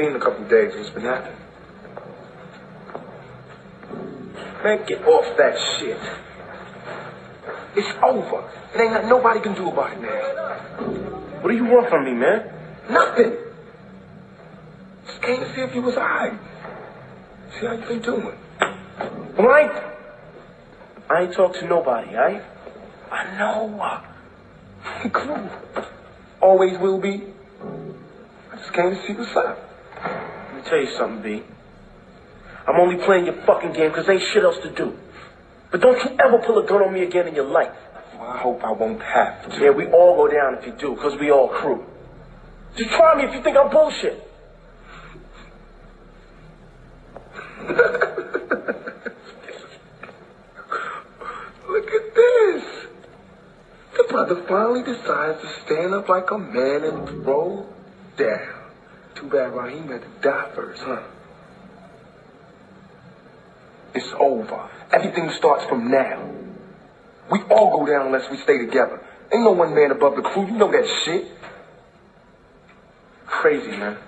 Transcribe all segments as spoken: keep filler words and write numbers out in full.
seen in a couple of days what's been happening. Man, get off that shit. It's over. It ain't nothing nobody can do about it now. What do you want from me, man? Nothing. Just came to see if you was all right. See how you been doing. Blank. I ain't talk to nobody, right? I know. Cool. Always will be. I just came to see what's up. Let me tell you something, B. I'm only playing your fucking game because there ain't shit else to do. But don't you ever pull a gun on me again in your life. Well, I hope I won't have to. Yeah, we all go down if you do, because we all crew. Just try me if you think I'm bullshit. Look at this. The brother finally decides to stand up like a man and roll down. Too bad Raheem had to die first, huh? It's over. Everything starts from now. We all go down unless we stay together. Ain't no one man above the crew. You know that shit. Crazy, man.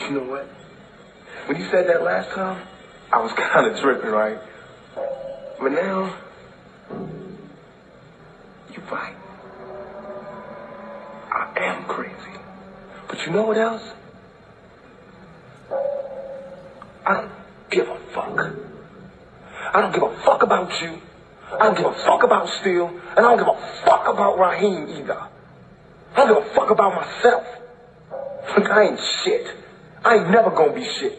You know what? When you said that last time, I was kind of tripping, right? But now, you're right. I am crazy. But you know what else? I don't give a fuck. I don't give a fuck about you. I don't give a fuck about Steele. And I don't give a fuck about Raheem either. I don't give a fuck about myself. Look, I ain't shit. I ain't never gonna be shit.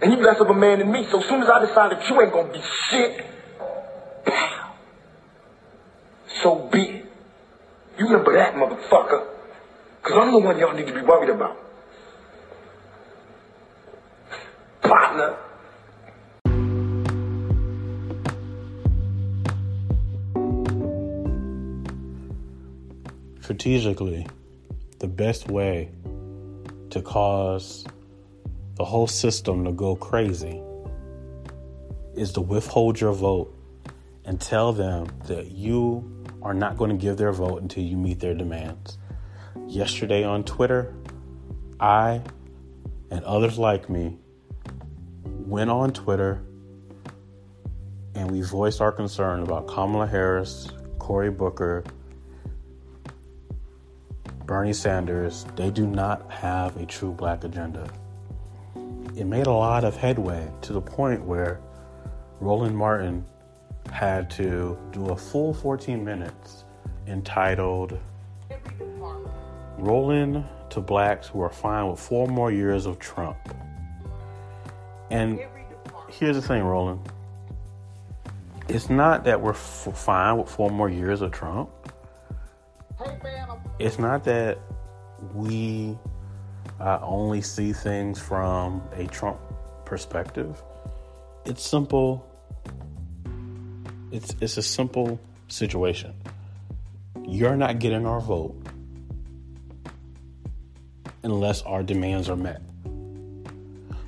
And you less of a man than me, so as soon as I decide that you ain't gonna be shit, pow. So be it. You remember that, motherfucker. Because I'm the one y'all need to be worried about. Partner. Strategically, the best way to cause the whole system to go crazy is to withhold your vote and tell them that you are not going to give their vote until you meet their demands. Yesterday on Twitter, I and others like me went on Twitter and we voiced our concern about Kamala Harris, Cory Booker, Bernie Sanders. They do not have a true black agenda. It made a lot of headway to the point where Roland Martin had to do a full fourteen minutes entitled "Rolling to Blacks Who Are Fine with Four More Years of Trump." And here's the thing, Roland. It's not that we're f- fine with four more years of Trump. It's not that we uh, only see things from a Trump perspective. It's simple. It's it's a simple situation. You're not getting our vote unless our demands are met.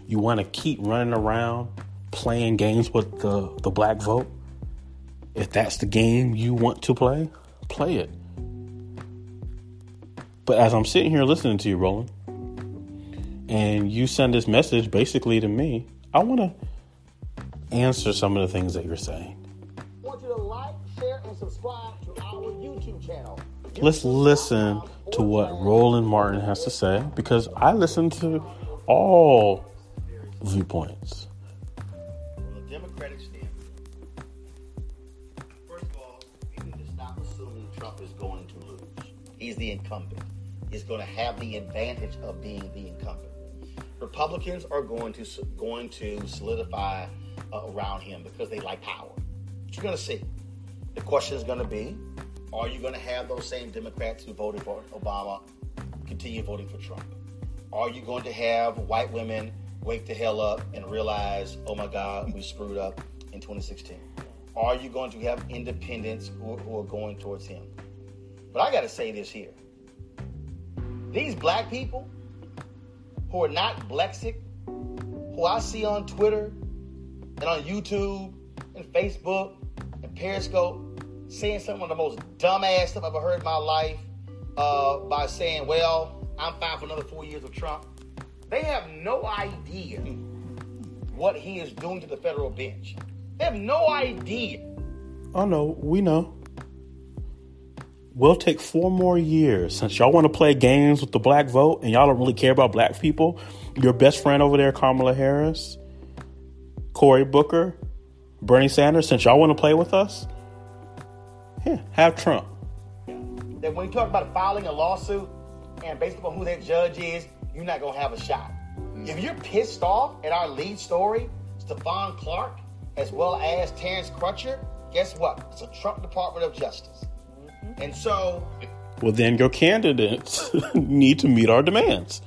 You want to keep running around playing games with the, the black vote? If that's the game you want to play, play it. But as I'm sitting here listening to you, Roland, and you send this message basically to me, I want to answer some of the things that you're saying. I want you to like, share, and subscribe to our YouTube channel. Let's listen to what Roland Martin has to say, because I listen to all viewpoints. From a Democratic standpoint, first of all, you need to stop assuming Trump is going to lose. He's the incumbent. He's going to have the advantage of being the incumbent. Republicans are going to going to solidify uh, around him because they like power. But you're going to see. The question is going to be: are you going to have those same Democrats who voted for Obama continue voting for Trump? Are you going to have white women wake the hell up and realize, oh my God, we screwed up in twenty sixteen? Are you going to have independents who, who are going towards him? But I got to say this here. These black people who are not blexic, who I see on Twitter and on YouTube and Facebook and Periscope saying some of the most dumbass stuff I've ever heard in my life uh, by saying, well, I'm fine for another four years of Trump. They have no idea what he is doing to the federal bench. They have no idea. Oh, no, we know. We'll take four more years. Since y'all want to play games with the black vote and y'all don't really care about black people, your best friend over there, Kamala Harris, Cory Booker, Bernie Sanders, since y'all want to play with us, yeah, have Trump. That when you talk about filing a lawsuit and based upon who that judge is, you're not going to have a shot. Mm. If you're pissed off at our lead story, Stephon Clark, as well as Terrence Crutcher, guess what? It's a Trump Department of Justice. And so, well, then your candidates need to meet our demands.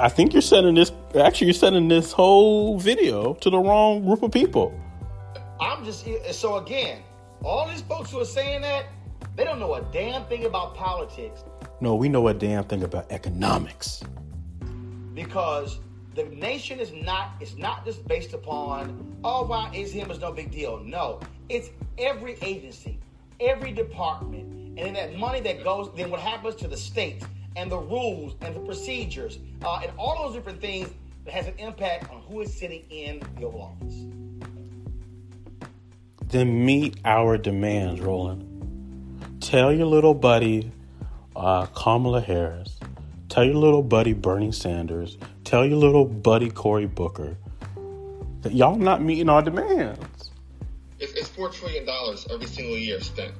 I think you're sending this. Actually, you're sending this whole video to the wrong group of people. I'm just so again, all these folks who are saying that, they don't know a damn thing about politics. No, we know a damn thing about economics. Because the nation is not it's not just based upon, oh, why is him is no big deal. No, it's every agency, every department. And then that money that goes, then what happens to the states and the rules and the procedures uh, and all those different things that has an impact on who is sitting in the Oval Office. Then meet our demands, Roland. Tell your little buddy uh, Kamala Harris. Tell your little buddy Bernie Sanders. Tell your little buddy Cory Booker that y'all not meeting our demands. It's, it's four trillion dollars every single year spent.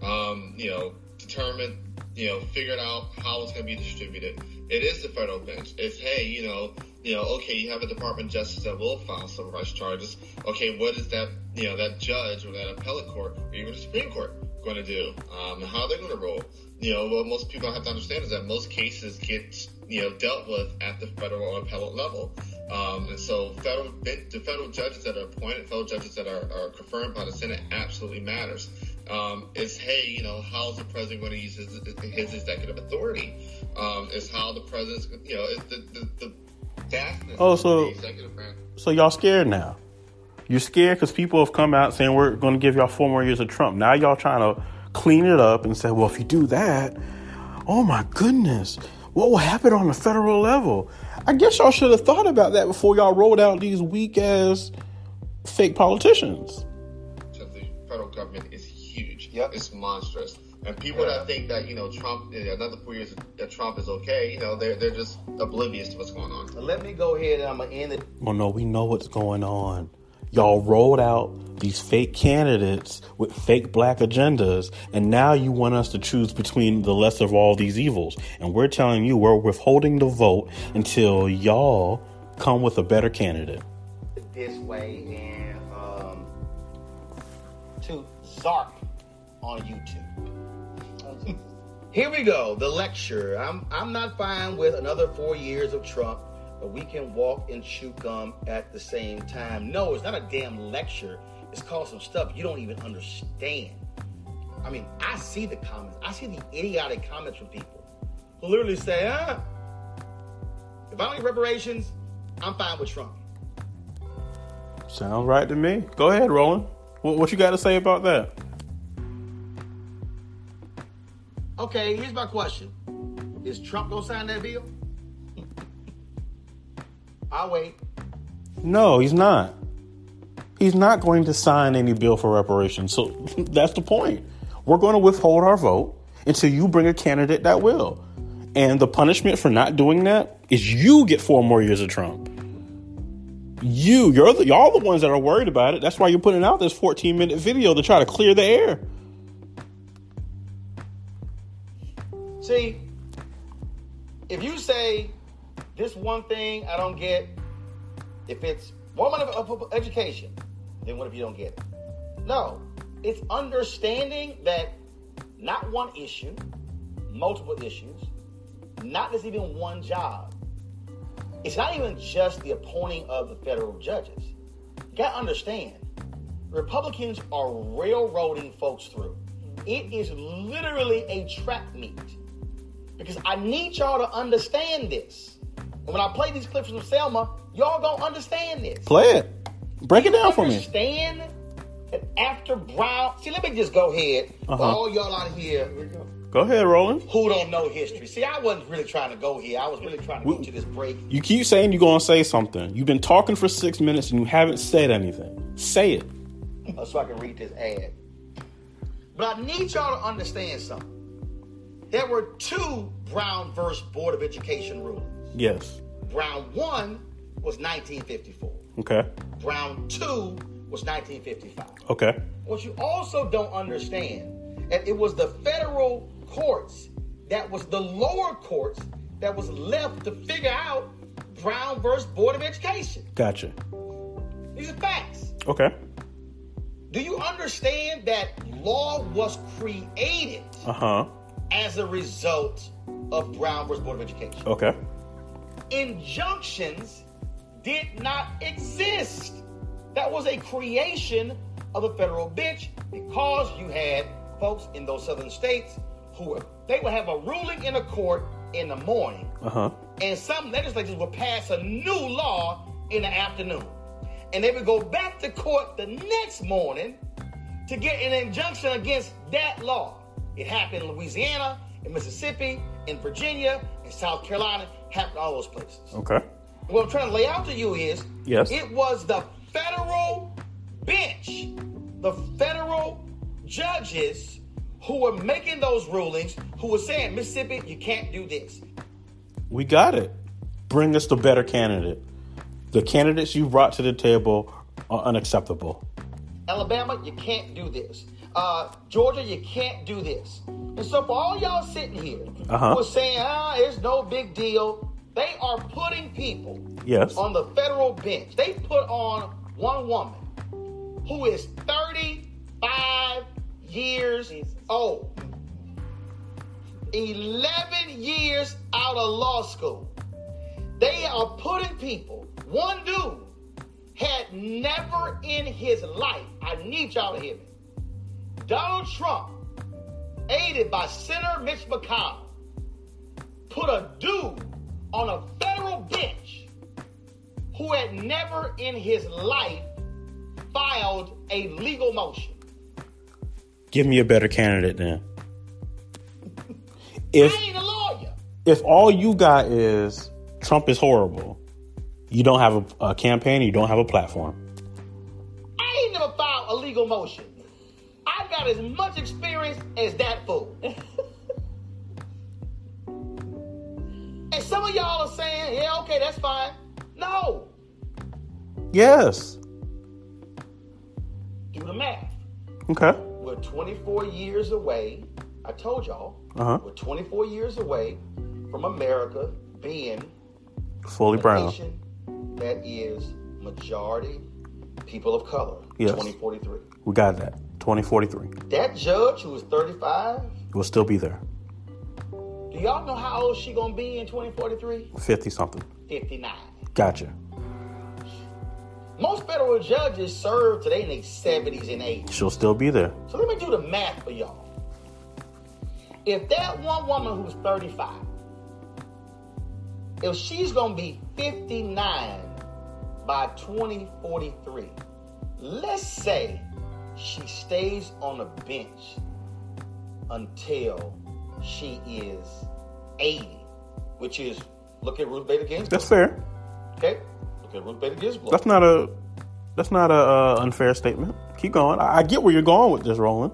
Um, you know, determined, you know, figured out how it's going to be distributed. It is the federal bench. It's, hey, you know, you know, okay, you have a Department of Justice that will file civil rights charges. Okay, what is that, you know, that judge or that appellate court or even the Supreme Court going to do? Um, how they're going to roll? You know, what most people have to understand is that most cases get, you know, dealt with at the federal or appellate level. Um, and so federal, the federal judges that are appointed, federal judges that are, are confirmed by the Senate absolutely matters. Um, it's, hey, you know, how's the president going to use his, his executive authority? Um, it's how the president's, you know, it's the, the, the vastness oh, so, of the executive branch. So y'all scared now. You're scared because people have come out saying we're going to give y'all four more years of Trump. Now y'all trying to clean it up and say, well, if you do that, oh my goodness, what will happen on the federal level? I guess y'all should have thought about that before y'all rolled out these weak-ass fake politicians. So the federal government is huge. Yep. It's monstrous. And people yeah. that think that, you know, Trump, another four years that Trump is okay, you know, they're, they're just oblivious to what's going on. Let me go ahead and I'm going to end it. Well, no, we know what's going on. Y'all rolled out these fake candidates with fake black agendas, and now you want us to choose between the lesser of all these evils. And we're telling you we're withholding the vote until y'all come with a better candidate. This way, and um, to Zark on YouTube. Here we go, the lecture. I'm I'm not fine with another four years of Trump. But we can walk and chew gum at the same time. No, it's not a damn lecture. It's called some stuff you don't even understand. I mean, I see the comments. I see the idiotic comments from people who literally say, ah, if I don't get reparations, I'm fine with Trump. Sounds right to me. Go ahead, Roland. What, what you got to say about that? Okay, here's my question. Is Trump going to sign that bill? I'll wait. No, he's not. He's not going to sign any bill for reparations. So that's the point. We're going to withhold our vote until you bring a candidate that will. And the punishment for not doing that is you get four more years of Trump. You, you're the, y'all the ones that are worried about it. That's why you're putting out this fourteen minute video to try to clear the air. See, if you say this one thing I don't get, if it's one month of education, then what if you don't get it? No, it's understanding that not one issue, multiple issues, not just even one job. It's not even just the appointing of the federal judges. You got to understand, Republicans are railroading folks through. It is literally a trap meet because I need y'all to understand this. And when I play these clips from Selma, y'all gonna understand this. Play it. Break it down for me. Understand that after Brown. See, let me just go ahead. Uh-huh. All y'all out of here. Here we go. Go ahead, Roland. Who don't know history? See, I wasn't really trying to go here. I was really trying to we, go to this break. You keep saying you're going to say something. You've been talking for six minutes and you haven't said anything. Say it. So I can read this ad. But I need y'all to understand something. There were two Brown versus Board of Education rulings. Yes. Brown one was nineteen fifty-four. Okay. Brown two was nineteen fifty-five. Okay. What you also don't understand, that it was the federal courts, that was the lower courts, that was left to figure out Brown versus Board of Education. Gotcha. These are facts. Okay. Do you understand that law was created? Uh-huh. As a result of Brown versus Board of Education. Okay. Injunctions did not exist. That was a creation of a federal bench because you had folks in those southern states who were, they would have a ruling in a court in the morning. Uh-huh. And some legislatures would pass a new law in the afternoon. And they would go back to court the next morning to get an injunction against that law. It happened in Louisiana, in Mississippi, in Virginia, in South Carolina. Happened all those places. Okay. What I'm trying to lay out to you is, yes, it was the federal bench, the federal judges who were making those rulings, who were saying, Mississippi, you can't do this. We got it. Bring us the better candidate. The candidates you brought to the table are unacceptable. Alabama, you can't do this. Uh, Georgia, you can't do this. And so for all y'all sitting here uh-huh. who are saying, ah, it's no big deal, they are putting people yes. on the federal bench. They put on one woman who is thirty-five years Jesus. old, eleven years out of law school. They are putting people, one dude had never in his life, I need y'all to hear me, Donald Trump, aided by Senator Mitch McConnell, put a dude on a federal bench who had never in his life filed a legal motion. Give me a better candidate then. If, I ain't a lawyer. If all you got is Trump is horrible, you don't have a, a campaign, you don't have a platform. I ain't never filed a legal motion. I've got as much experience as that fool. And some of y'all are saying, yeah, okay, that's fine. No. Yes. Do the math. Okay. We're twenty-four years away. I told y'all. Uh-huh. We're twenty-four years away from America being fully brown. Nation that is majority people of color. Yes. twenty forty-three. We got that. twenty forty-three. That judge who was thirty-five will still be there. Do y'all know how old she gonna be in twenty forty-three? fifty something. fifty-nine. Gotcha. Most federal judges serve today in their seventies and eighties. She'll still be there. So let me do the math for y'all. If that one woman who's thirty-five, if she's gonna be fifty-nine by twenty forty-three, let's say she stays on a bench until she is eighty, which is, look at Ruth Bader Ginsburg. That's fair. Okay? Look at Ruth Bader Ginsburg. That's not a that's not a uh, unfair statement. Keep going. I, I get where you're going with this, Roland.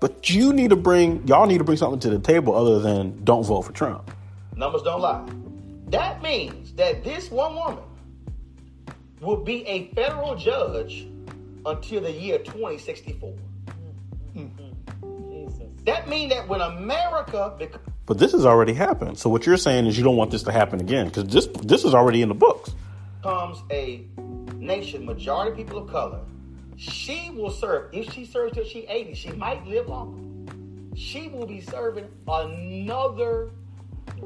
But you need to bring, y'all need to bring something to the table other than don't vote for Trump. Numbers don't lie. That means that this one woman will be a federal judge until the year twenty sixty-four. Mm-hmm. Jesus. That means that when America... Bec- but this has already happened. So what you're saying is you don't want this to happen again because this this is already in the books. Becomes a nation, majority people of color, she will serve, if she serves till she's eighty, she might live longer. She will be serving another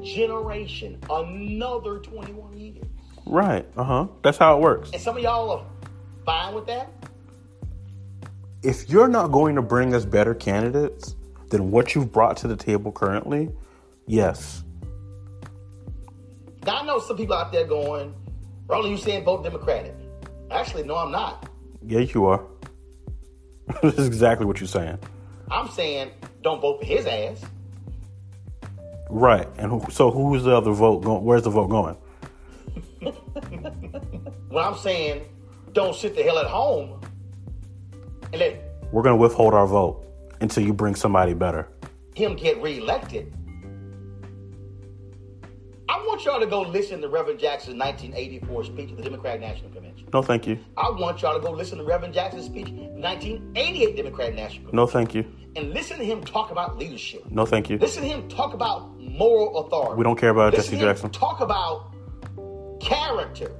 generation, another twenty-one years. Right. Uh-huh. That's how it works. And some of y'all are fine with that? If you're not going to bring us better candidates than what you've brought to the table currently, yes. Now, I know some people out there going, Roland, you saying vote Democratic. Actually, no, I'm not. Yeah, you are. This is exactly what you're saying. I'm saying don't vote for his ass. Right. And who, so who's the other vote going? Where's the vote going? Well, I'm saying don't sit the hell at home. And let We're going to withhold our vote until you bring somebody better. Him get reelected. I want y'all to go listen to Reverend Jackson's nineteen eighty-four speech at the Democratic National Convention. No, thank you. I want y'all to go listen to Reverend Jackson's speech nineteen eighty-eight Democratic National Convention. No, thank you. And listen to him talk about leadership. No, thank you. Listen to him talk about moral authority. We don't care about listen Jesse to him Jackson. Talk about character.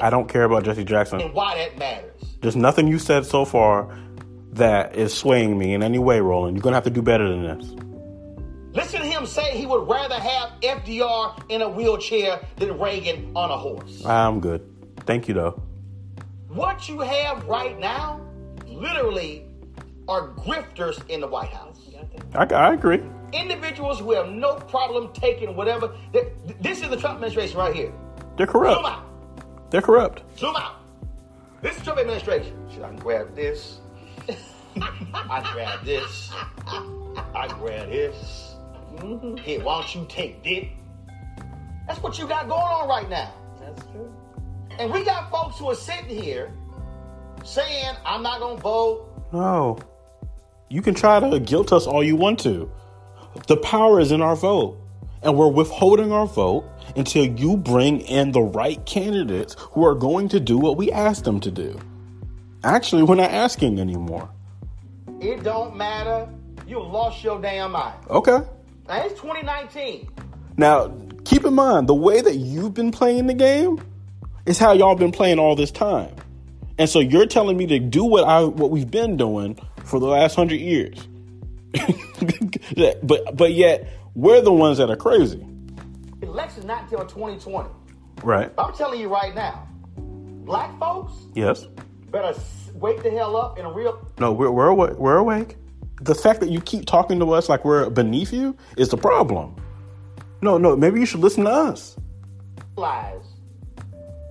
I don't care about Jesse Jackson. And why that matters. There's nothing you said so far that is swaying me in any way, Roland. You're going to have to do better than this. Listen to him say he would rather have F D R in a wheelchair than Reagan on a horse. I'm good. Thank you, though. What you have right now literally are grifters in the White House. I, I agree. Individuals who have no problem taking whatever. This is the Trump administration right here. They're corrupt. Zoom out. They're corrupt. Zoom out. This is the Trump administration. Should I grab this? I grab this. I grab this. Mm-hmm. Hey, why don't you take this? That's what you got going on right now. That's true. And we got folks who are sitting here saying, I'm not going to vote. No. You can try to guilt us all you want to. The power is in our vote. And we're withholding our vote until you bring in the right candidates who are going to do what we asked them to do. Actually, we're not asking anymore. It don't matter. You lost your damn mind. Okay. Now, it's twenty nineteen. Now, keep in mind, the way that you've been playing the game is how y'all been playing all this time. And so you're telling me to do what I what we've been doing for the last hundred years. but but yet, we're the ones that are crazy. Election's not until twenty twenty. Right. I'm telling you right now, black folks yes. better wake the hell up in a real... No, we're we're awake. We're awake. The fact that you keep talking to us like we're beneath you is the problem. No, no, maybe you should listen to us. Realize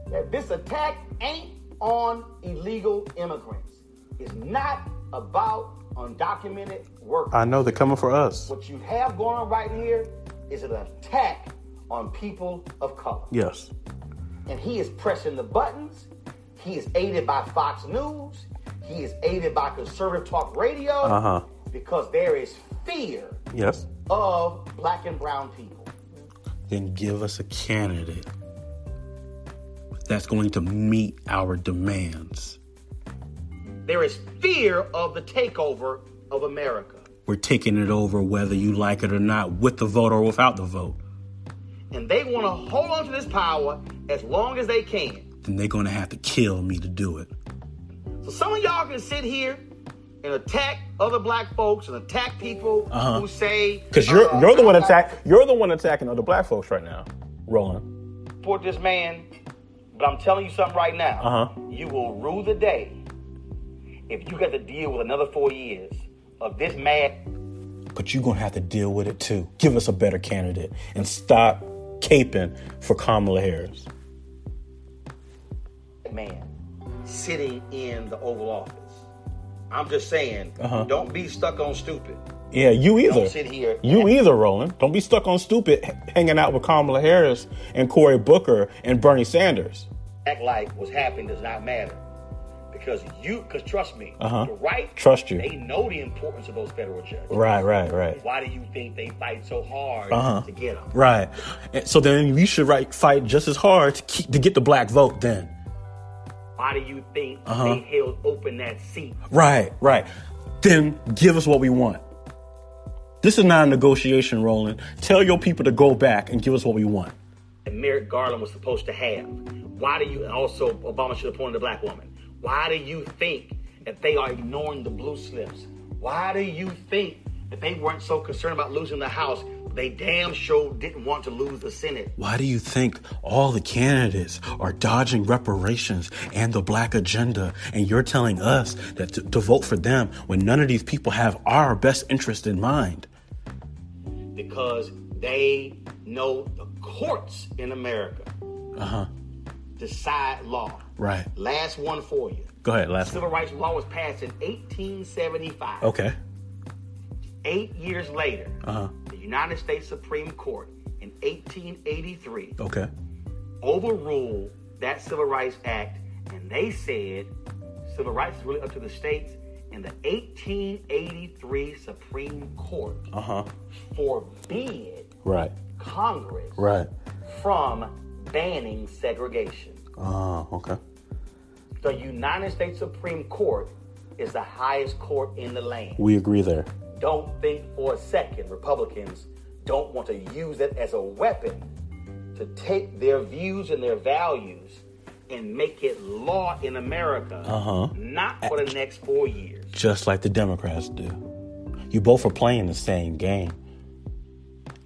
that this attack ain't on illegal immigrants. It's not about undocumented workers. I know they're coming for us. What you have going on right here is an attack on people of color. Yes. And he is pressing the buttons. He is aided by Fox News. He is aided by conservative talk radio. Uh-huh. Because there is fear yes. of black and brown people. Then give us a candidate that's going to meet our demands. There is fear of the takeover of America. We're taking it over whether you like it or not, with the vote or without the vote. And they want to hold on to this power as long as they can. Then they're going to have to kill me to do it. So some of y'all can sit here and attack other black folks and attack people uh-huh. who say... Because you're uh, you're the one attack you're the one attacking other black folks right now, Roland. Support this man, but I'm telling you something right now. Uh-huh. You will rue the day if you get to deal with another four years of this mad... But you're going to have to deal with it too. Give us a better candidate and stop caping for Kamala Harris. Man, sitting in the Oval Office. I'm just saying, uh-huh. don't be stuck on stupid. Yeah, you either. Don't sit here. You either, Roland. Don't be stuck on stupid hanging out with Kamala Harris and Cory Booker and Bernie Sanders. Act like what's happening does not matter. Because you, because trust me, uh-huh. the right, trust you. They know the importance of those federal judges. Right, right, right. Why do you think they fight so hard uh-huh. to get them? Right. And so then we should right, fight just as hard to, keep, to get the black vote then. Why do you think uh-huh. they held open that seat? Right, right. Then give us what we want. This is not a negotiation, Roland. Tell your people to go back and give us what we want. And Merrick Garland was supposed to have. Why do you, and also Obama should have appointed a black woman. Why do you think that they are ignoring the blue slips? Why do you think that they weren't so concerned about losing the House? They damn sure didn't want to lose the Senate. Why do you think all the candidates are dodging reparations and the black agenda? And you're telling us that to, to vote for them when none of these people have our best interest in mind? Because they know the courts in America uh-huh. decide law. Right. Last one for you. Go ahead, last one. Civil rights law was passed in eighteen seventy-five. Okay. Eight years later, uh-huh. the United States Supreme Court in eighteen eighty-three okay. overruled that Civil Rights Act, and they said civil rights is really up to the states. And the eighteen eighty-three Supreme Court uh-huh. forbid right. Congress right. from banning segregation. Uh, okay. The United States Supreme Court is the highest court in the land. We agree there. Don't think for a second Republicans don't want to use it as a weapon to take their views and their values and make it law in America, uh-huh. not for the next four years. Just like the Democrats do. You both are playing the same game.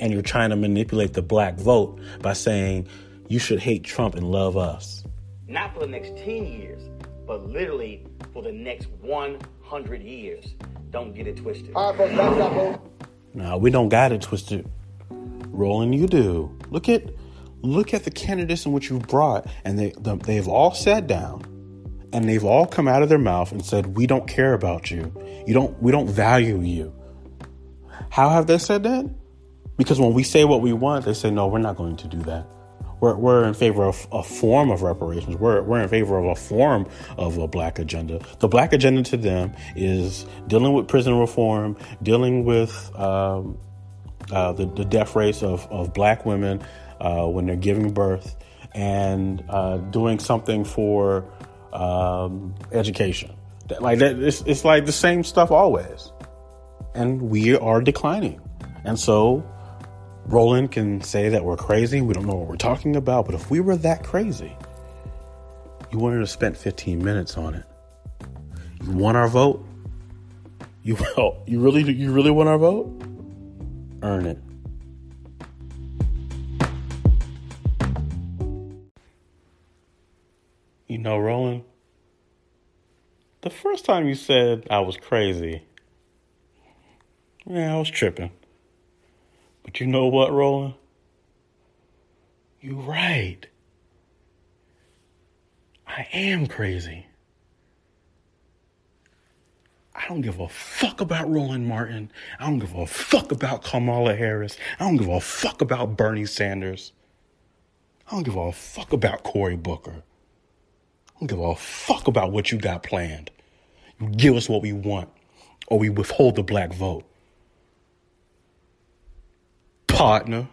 And you're trying to manipulate the black vote by saying you should hate Trump and love us. Not for the next ten years, but literally for the next one hundred years. Don't get it twisted. All right, folks, that's up, folks. No, we don't got it twisted. Roland, you do. Look at... Look at the candidates and what you've brought, and they, the, they've all sat down and they've all come out of their mouth and said, we don't care about you. You don't, we don't value you. How have they said that? Because when we say what we want, they say, no, we're not going to do that. We're, we're in favor of a form of reparations. We're, we're in favor of a form of a black agenda. The black agenda to them is dealing with prison reform, dealing with, um, uh, the, the death rates of, of black women, Uh, when they're giving birth, and uh, doing something for um, education. That, like that, it's, it's like the same stuff always. And we are declining. And so Roland can say that we're crazy. We don't know what we're talking about. But if we were that crazy, you wouldn't have spent fifteen minutes on it. You want our vote? You well, you really, you really want our vote? Earn it. You know, Roland, the first time you said I was crazy, yeah, I was tripping. But you know what, Roland? You're right. I am crazy. I don't give a fuck about Roland Martin. I don't give a fuck about Kamala Harris. I don't give a fuck about Bernie Sanders. I don't give a fuck about Cory Booker. I don't give a fuck about what you got planned. You give us what we want, or we withhold the black vote. Partner.